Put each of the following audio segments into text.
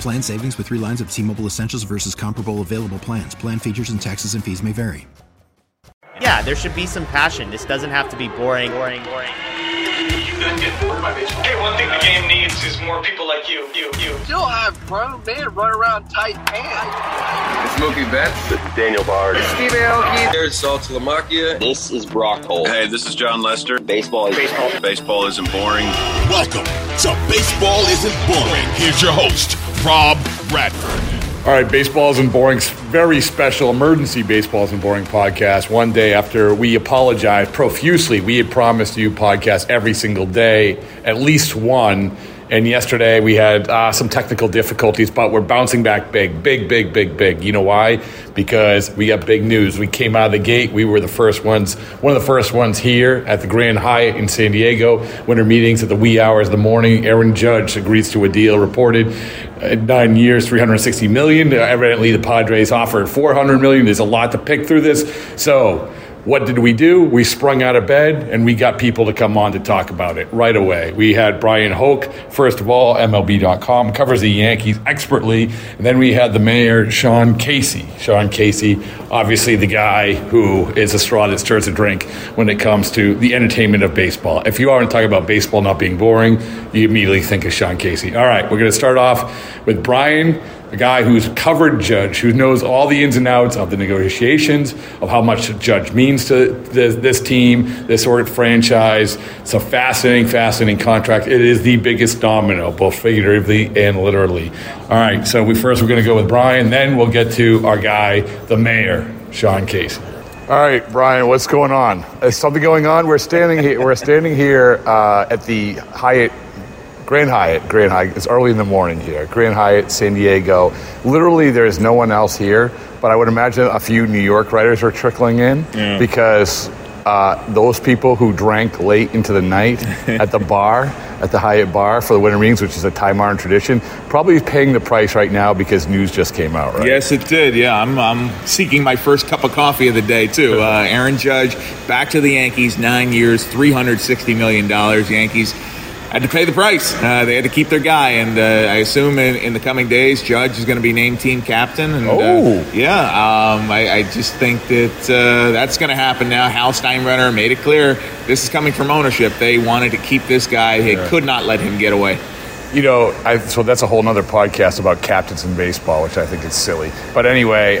Plan savings with 3 lines of T-Mobile Essentials versus comparable available plans. Plan features and taxes and fees may vary. Yeah, there should be some passion. This doesn't have to be boring. Hey, one thing the game needs is more people like you. Still have grown men run around tight pants. It's Mookie Betts. This is Daniel Bard. It's Steve Aoki. There's Saltalamacchia. This is Brock Holt. Hey, this is John Lester. Baseball. Baseball isn't boring. Welcome to Baseball Isn't Boring. Here's your host, Rob Bradford. All right, Baseball Isn't Boring, very special emergency Baseball Isn't Boring podcast. One day after we apologized profusely, we had promised you podcasts every single day, at least one. And yesterday we had some technical difficulties, but we're bouncing back big. You know why? Because we got big news. We came out of the gate. We were the first ones, one of the first ones here at the Grand Hyatt in San Diego. Winter meetings at the wee hours of the morning. Aaron Judge agrees to a deal reported 9 years, $360 million. Evidently the Padres offered $400 million. There's a lot to pick through this. So what did we do? We sprung out of bed, and we got people to come on to talk about it right away. We had Brian Hoke, first of all, MLB.com, covers the Yankees expertly. And then we had the mayor, Sean Casey. Sean Casey, obviously the guy who is a straw that stirs a drink when it comes to the entertainment of baseball. If you aren't talking about baseball not being boring, you immediately think of Sean Casey. All right, we're going to start off with Brian, a guy who's covered Judge, who knows all the ins and outs of the negotiations, of how much Judge means to this team, this sort of franchise. It's a fascinating contract. It is the biggest domino, both figuratively and literally. All right, so we're going to go with Brian, then we'll get to our guy, the mayor, Sean Casey. All right, Brian, what's going on? Is something going on? We're standing here at the Hyatt. Grand Hyatt. It's early in the morning here. Grand Hyatt, San Diego. Literally, there is no one else here, but I would imagine a few New York writers are trickling in because those people who drank late into the night at the bar, at the Hyatt bar for the winter meetings, which is a time-honored tradition, probably paying the price right now because news just came out, right? Yes, it did, yeah. I'm seeking my first cup of coffee of the day, too. Aaron Judge, back to the Yankees, 9 years, $360 million. Yankees had to pay the price. They had to keep their guy, and I assume in the coming days, Judge is going to be named team captain. And, I just think that that's going to happen now. Hal Steinbrenner made it clear this is coming from ownership. They wanted to keep this guy. They could not let him get away. You know, so that's a whole other podcast about captains in baseball, which I think is silly. But anyway,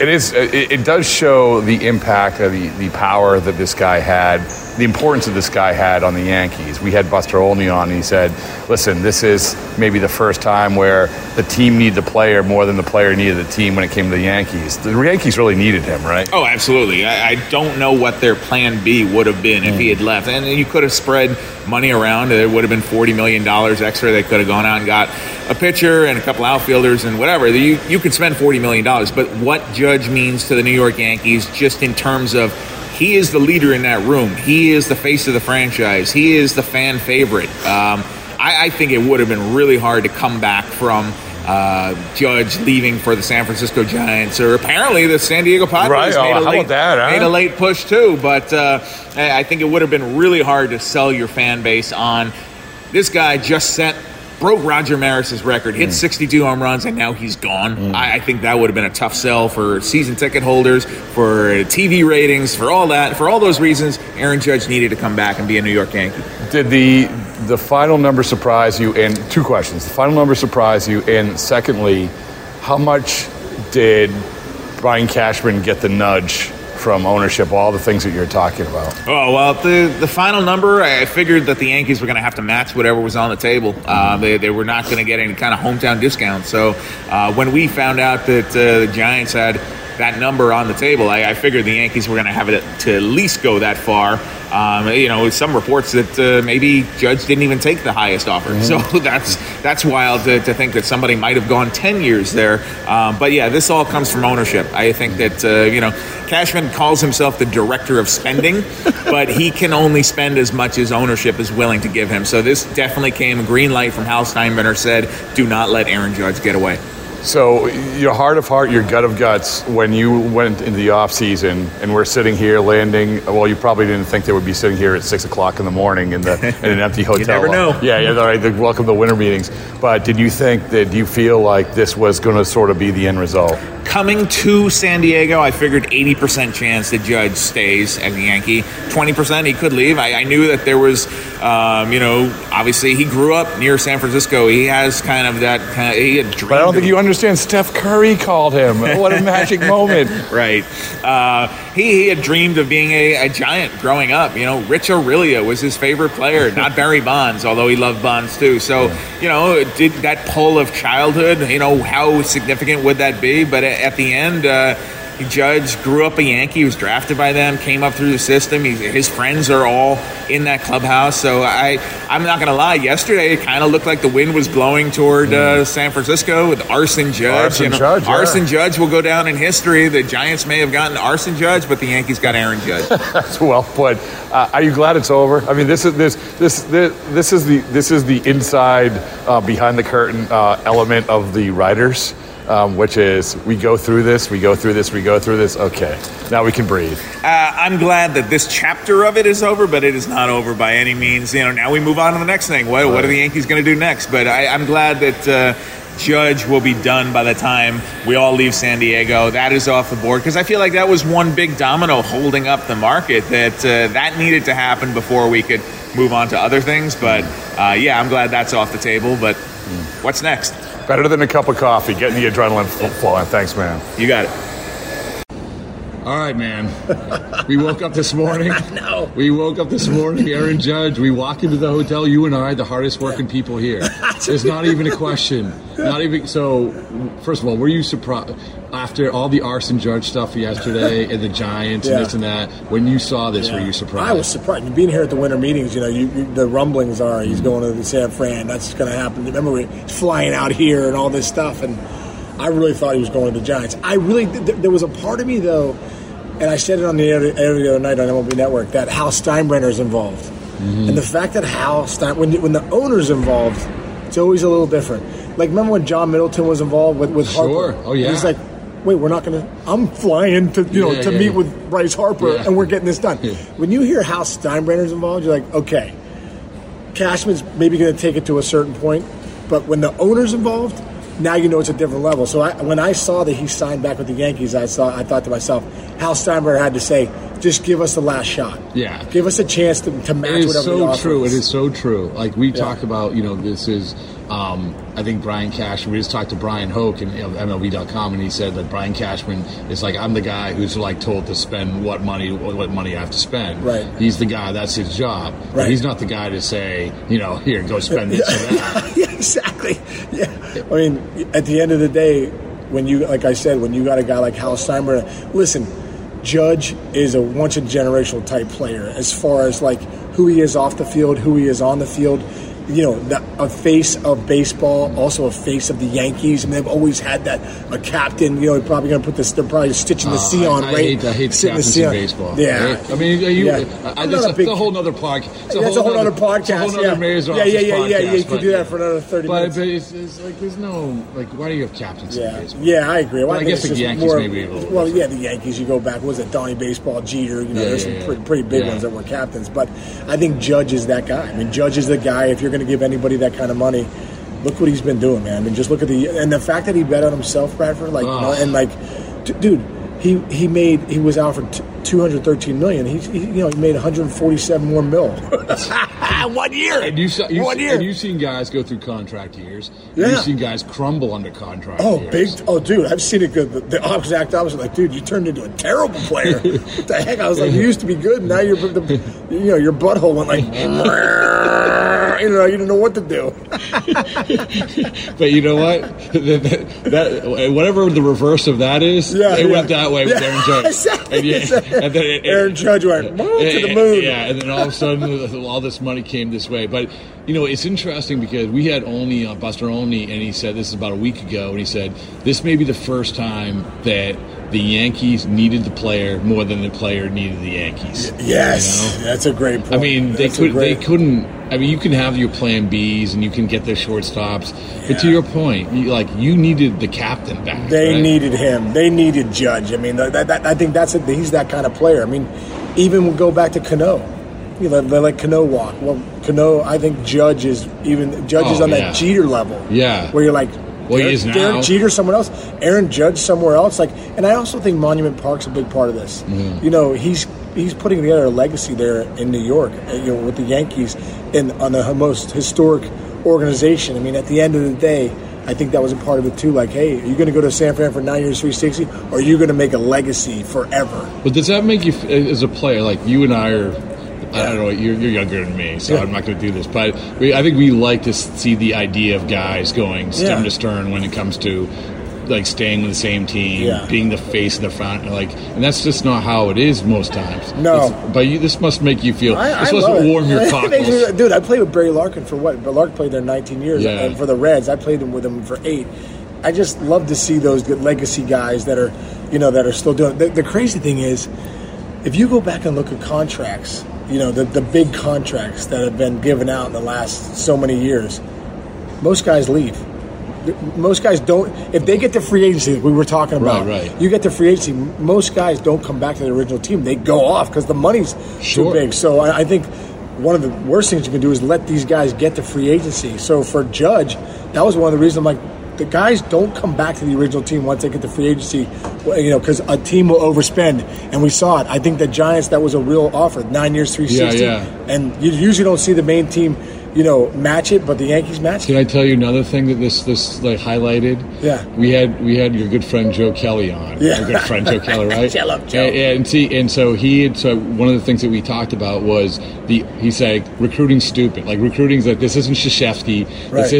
It does show the impact of the power that this guy had, the importance of this guy had on the Yankees. We had Buster Olney on, and he said, listen, this is maybe the first time where the team needed the player more than the player needed the team when it came to the Yankees. The Yankees really needed him, right? Oh, absolutely. I don't know what their plan B would have been if he had left. And you could have spread money around. It would have been $40 million extra. They could have gone out and got a pitcher and a couple outfielders and whatever. You could spend $40 million, but what Judge means to the New York Yankees, just in terms of he is the leader in that room. He is the face of the franchise. He is the fan favorite. I think it would have been really hard to come back from Judge leaving for the San Francisco Giants, or apparently the San Diego Padres made a late push too. But I think it would have been really hard to sell your fan base on this guy just broke Roger Maris's record, hit 62 home runs, and now he's gone. I think that would have been a tough sell for season ticket holders, for TV ratings, for all that. For all those reasons, Aaron Judge needed to come back and be a New York Yankee. Did the final number surprise you? And two questions. The final number surprised you, and secondly, how much did Brian Cashman get the nudge from ownership, all the things that you're talking about? Oh, well, the final number, I figured that the Yankees were going to have to match whatever was on the table. They were not going to get any kind of hometown discount. So when we found out that the Giants had that number on the table, I figured the Yankees were going to have it to at least go that far. You know, some reports that maybe Judge didn't even take the highest offer. Mm-hmm. So that's wild to think that somebody might have gone 10 years there. But, yeah, this all comes from ownership. I think that, you know, Cashman calls himself the director of spending, but he can only spend as much as ownership is willing to give him. So this definitely came a green light from Hal Steinbrenner, said, do not let Aaron Judge get away. So your heart of heart, your gut of guts, when you went into the offseason and we're sitting here landing, well, you probably didn't think they would be sitting here at 6 o'clock in the morning in an empty hotel. You never know. Yeah, all right, welcome to winter meetings. But do you feel like this was going to sort of be the end result? Coming to San Diego, I figured 80% chance the Judge stays at the Yankee. 20% he could leave. I knew that there was, you know, obviously he grew up near San Francisco. He has kind of that kind of, he had dreamed. But I don't think you understand, Steph Curry called him. What a magic moment. Right. He had dreamed of being a Giant growing up. You know, Rich Aurelia was his favorite player, not Barry Bonds, although he loved Bonds too. So, you know, did that pull of childhood, you know, how significant would that be? But at the end, Judge grew up a Yankee, was drafted by them, came up through the system. His friends are all in that clubhouse. So I'm not going to lie. Yesterday, it kind of looked like the wind was blowing toward San Francisco with Arson Judge. Arson Judge will go down in history. The Giants may have gotten Arson Judge, but the Yankees got Aaron Judge. That's well put. Are you glad it's over? I mean, this is the inside behind the curtain element of the writers. Which is we go through this. Okay, now we can breathe. I'm glad that this chapter of it is over, but it is not over by any means. You know, now we move on to the next thing. What are the Yankees going to do next? But I'm glad that Judge will be done by the time we all leave San Diego. That is off the board, because I feel like that was one big domino holding up the market that needed to happen before we could move on to other things. But, yeah, I'm glad that's off the table. But what's next? Better than a cup of coffee, getting the adrenaline flowing. Thanks, man. You got it. All right, man. We woke up this morning. No. Aaron Judge, we walk into the hotel. You and I, the hardest working people here. There's not even a question. Not even. So, first of all, were you surprised after all the Arson Judge stuff yesterday and the Giants and this and that? When you saw this, were you surprised? I was surprised. Being here at the winter meetings, you know, the rumblings are he's going to San Fran. That's going to happen. Remember, we're flying out here and all this stuff, and I really thought he was going to the Giants. I really there was a part of me though, and I said it on the air the other night on MLB Network that Hal Steinbrenner is involved, and the fact that Hal when the owner's involved, it's always a little different. Like, remember when John Middleton was involved with Harper? Sure. Oh yeah. He's like, wait, we're not going to – I'm flying to meet with Bryce Harper, and we're getting this done. Yeah. When you hear Hal Steinbrenner's involved, you're like, okay, Cashman's maybe going to take it to a certain point, but when the owner's involved, now you know it's a different level. So when I saw that he signed back with the Yankees, I thought to myself, Hal Steinbrenner had to say, just give us the last shot. Yeah. Give us a chance to match whatever the offer is. It is so true. Like, we talked about, you know, this is – I think Brian Cashman, we just talked to Brian Hoke and MLB.com, and he said that Brian Cashman is like, I'm the guy who's like told to spend what money I have to spend. Right. He's the guy, that's his job. Right. But he's not the guy to say, you know, here, go spend this or that. Yeah, exactly. Yeah. I mean, at the end of the day, when you got a guy like Hal Steinbrenner, listen, Judge is a once-in-generational type player as far as like who he is off the field, who he is on the field. You know, a face of baseball, also a face of the Yankees, and they've always had that. A captain, you know, they're probably going to put this. They're probably stitching the C on. I hate the captains in baseball. Yeah, I mean, that's a whole other podcast. That's a whole other podcast. Yeah. You can do that for another 30 minutes. But it's like there's no like. Why do you have captains in baseball? Yeah, I agree. Well, I guess the Yankees maybe a little. Well, yeah, the Yankees. You go back. Was it Donnie Baseball, Jeter? You know, there's some pretty big ones that were captains. But I think Judge is that guy. I mean, Judge is the guy. If you're going to give anybody that kind of money, look what he's been doing, man. I mean, just look at the fact that he bet on himself, Bradford. Like, you know, and like, dude, he was out for $213 million. He made 147 more mil. 1 year. And you've seen guys go through contract years. Yeah. You've seen guys crumble under contract years. Oh, dude, I've seen it go the exact opposite. Like, dude, you turned into a terrible player. What the heck? I was like, you used to be good, and now you're, your butthole went like, you didn't know what to do. But you know what? That whatever the reverse of that is, went that way with Aaron Judge. Exactly. And then Aaron Judge went to the moon. Yeah, and then all of a sudden, all this money came this way. But, you know, it's interesting because we had Olney on Buster Olney, and he said this is about a week ago, and he said this may be the first time that the Yankees needed the player more than the player needed the Yankees. Yes, you know? That's a great point. I mean, they couldn't. I mean, you can have your plan Bs and you can get their shortstops, but to your point, you needed the captain back. They needed him. They needed Judge. I mean, I think he's that kind of player. I mean, even we'll go back to Cano. They let Cano walk. Well, Cano, I think Judge is on that Jeter level. Yeah, where you're like. Well, he is now. Derek Jeter somewhere else. Aaron Judge somewhere else. And I also think Monument Park's a big part of this. Mm-hmm. You know, he's putting together a legacy there in New York, with the Yankees on the most historic organization. I mean, at the end of the day, I think that was a part of it too. Like, hey, are you going to go to San Fran for 9 years, 360, or are you going to make a legacy forever? But does that make you, as a player, like you and I are? I don't know, you're younger than me, so I'm not going to do this. But I think we like to see the idea of guys going stem to stern when it comes to, staying with the same team, being the face of the front. And that's just not how it is most times. No. This must make you feel, warm your cockles. Dude, I played with Barry Larkin for what? Larkin played there 19 years. Yeah. And for the Reds, I played with him for 8. I just love to see those good legacy guys that are, that are still doing it. The crazy thing is, if you go back and look at contracts, the big contracts that have been given out in the last so many years, most guys leave. Most guys don't. If they get to free agency, we were talking about, right. You get to free agency, most guys don't come back to the original team. They go off because the money's too big. So I think one of the worst things you can do is let these guys get to free agency. So for Judge, that was one of the reasons I'm the guys don't come back to the original team once they get to free agency, because a team will overspend, and we saw it. I think the Giants, that was a real offer, 9 years, 360, and you usually don't see the main team, match it, but the Yankees match it. Can I tell you another thing that this highlighted? Yeah, we had your good friend Joe Kelly on. Yeah, your good friend Joe Kelly, right? I love Joe. So one of the things that we talked about was he said recruiting's stupid. Like recruiting's like this isn't Krzyzewski, right.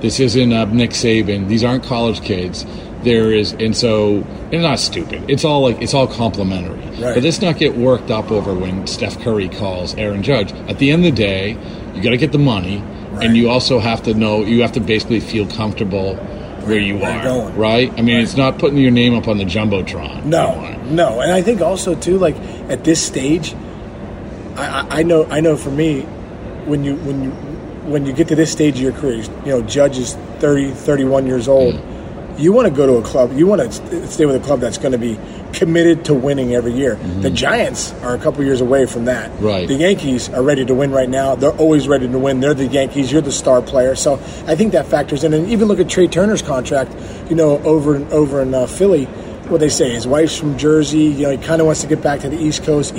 This isn't Nick Saban. These aren't college kids. It's not stupid. It's all complimentary. Right. But let's not get worked up over when Steph Curry calls Aaron Judge. At the end of the day, you got to get the money, and you also have to know. You have to basically feel comfortable where you are, going. Right? I mean, It's not putting your name up on the jumbotron. No. And I think also too, at this stage, I know for me, when you get to this stage of your career, Judge is 30, 31 years old. Mm. You want to go to a club. You want to stay with a club that's going to be committed to winning every year. Mm-hmm. The Giants are a couple years away from that. Right. The Yankees are ready to win right now. They're always ready to win. They're the Yankees. You're the star player. So I think that factors in. And even look at Trey Turner's contract, over in Philly. What they say, his wife's from Jersey. He kind of wants to get back to the East Coast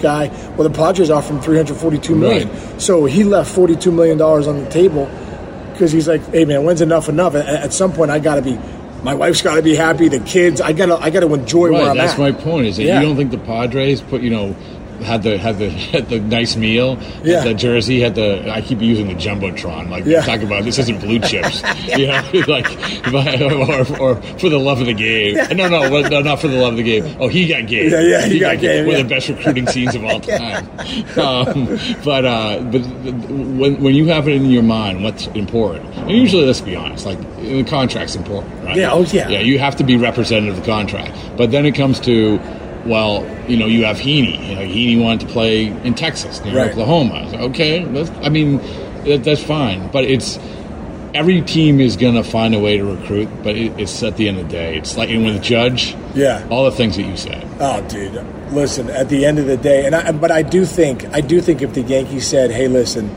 guy. Well, the Padres offered him $342 million, so he left $42 million on the table because he's like, "Hey, man, when's enough? At some point, I got to be. My wife's got to be happy. The kids, I got to enjoy where I'm at." That's my point. Is that you don't think the Padres put, had the nice meal, the jersey, I keep using the jumbotron, talk about this isn't blue chips, or for the love of the game. No, not for the love of the game. Oh, he got game. Yeah, he got game. One of the best recruiting scenes of all time. But when you have it in your mind, what's important? And usually, let's be honest, the contract's important, right? Yeah. Oh, yeah. Yeah, you have to be representative of the contract, but then it comes to. Well, you have Heaney. Heaney wanted to play in Texas, Oklahoma. Okay, that's fine. But it's every team is going to find a way to recruit. But it's at the end of the day, it's like and with Judge, all the things that you said. Oh, dude, listen. At the end of the day, but I do think if the Yankees said, "Hey, listen,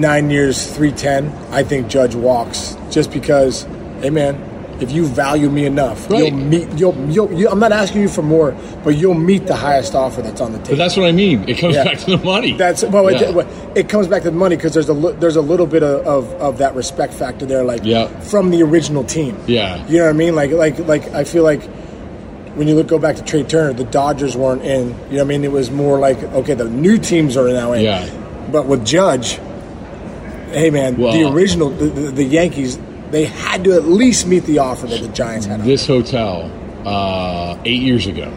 9 years, $310," I think Judge walks just because. Hey, man. if you value me enough, right. you'll meet. I'm not asking you for more, but you'll meet the highest offer that's on the table. But that's what I mean. It comes back to the money. It comes back to the money because there's a little bit of that respect factor there, from the original team. Yeah, you know what I mean. Like I feel like. When you go back to Trey Turner, the Dodgers weren't in. You know what I mean? It was more like, okay, the new teams are now in. Yeah. But with Judge, hey, man, the original, the Yankees, they had to at least meet the offer that the Giants had. This hotel, 8 years ago,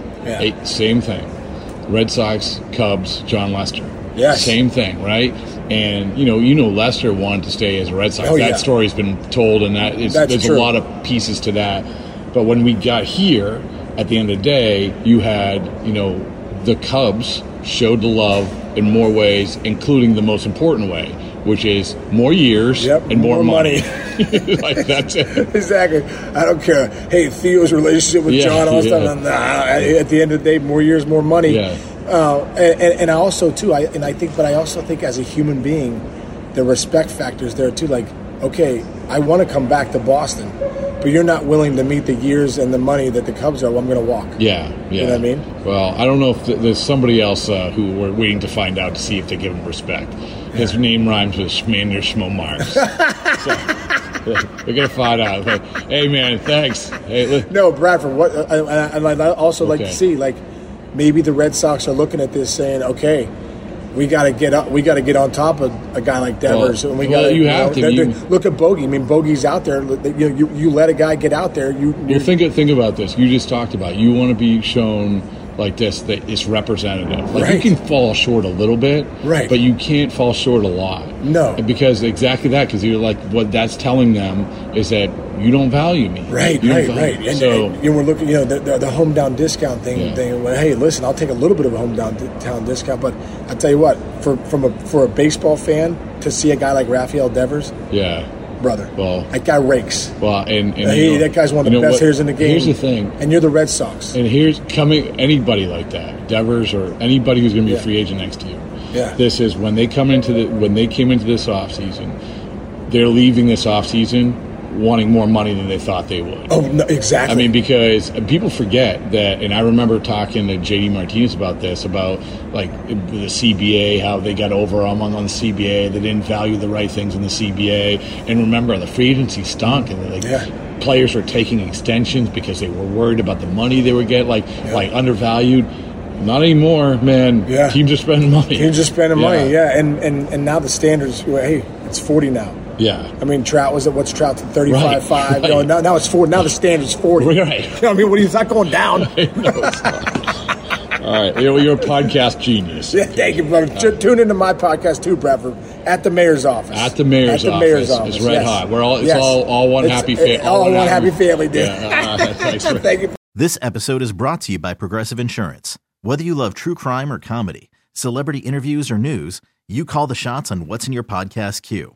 same thing. Red Sox, Cubs, John Lester. Yes. Same thing, right? And, you know, Lester wanted to stay as a Red Sox. That story's been told, and there's true. A lot of pieces to that. But when we got here... At the end of the day, you had, the Cubs showed the love in more ways, including the most important way, which is more years and more money. That's it. Exactly. I don't care. Hey, Theo's relationship with John, all that stuff. Nah, at the end of the day, more years, more money. Yeah. And I also, too, I also think as a human being, the respect factor is there, too. Like, okay, I want to come back to Boston. But you're not willing to meet the years and the money that the Cubs are. Well, I'm going to walk. Yeah. You know what I mean? Well, I don't know if there's somebody else who we're waiting to find out to see if they give him respect. His name rhymes with Schmander Schmomars. We're going to find out. Like, hey, man, thanks. Hey, no, Bradford, what? And I'd also like to see, maybe the Red Sox are looking at this saying, okay, we got to get on top of a guy like Devers. Well, and we got look at Bogey. I mean, Bogey's out there. You let a guy get out there. Think about this. You just talked about. You want to be shown like this that it's representative. Like you can fall short a little bit, right? But you can't fall short a lot. No, because exactly that. Because you're like what that's telling them is that you don't value me. Right, right. Me. And so and we're looking. The home down discount thing. Yeah. Well, hey, listen, I'll take a little bit of a home down discount, but I tell you what, for a baseball fan to see a guy like Raphael Devers, brother. Well, that guy rakes. Well, and that guy's one of the best hitters in the game. Here's the thing, and you're the Red Sox. And here's coming anybody like that, Devers or anybody who's going to be a free agent next year. Yeah, this is when they come into when they came into this offseason, they're leaving this offseason wanting more money than they thought they would. Oh, no, exactly. I mean, because people forget that, and I remember talking to J.D. Martinez about this, about the CBA, how they got over on the CBA, they didn't value the right things in the CBA, and remember, the free agency stunk, and players were taking extensions because they were worried about the money they would get, undervalued. Not anymore, man. Yeah. Teams are spending money. And now the standards, hey, it's 40 now. Yeah. I mean, Trout was at what's Trout to 35.5. Right. You know, now it's 40. Now the standard's 40. Right. You know what I mean? It's not going down. Right. No, it's not. All right. You're a podcast genius. Yeah, thank you, brother. Tune into my podcast too, Bradford. At the mayor's office. It's red hot. We're all all one happy family. All one happy family, dude. Thank you. This episode is brought to you by Progressive Insurance. Whether you love true crime or comedy, celebrity interviews or news, you call the shots on what's in your podcast queue.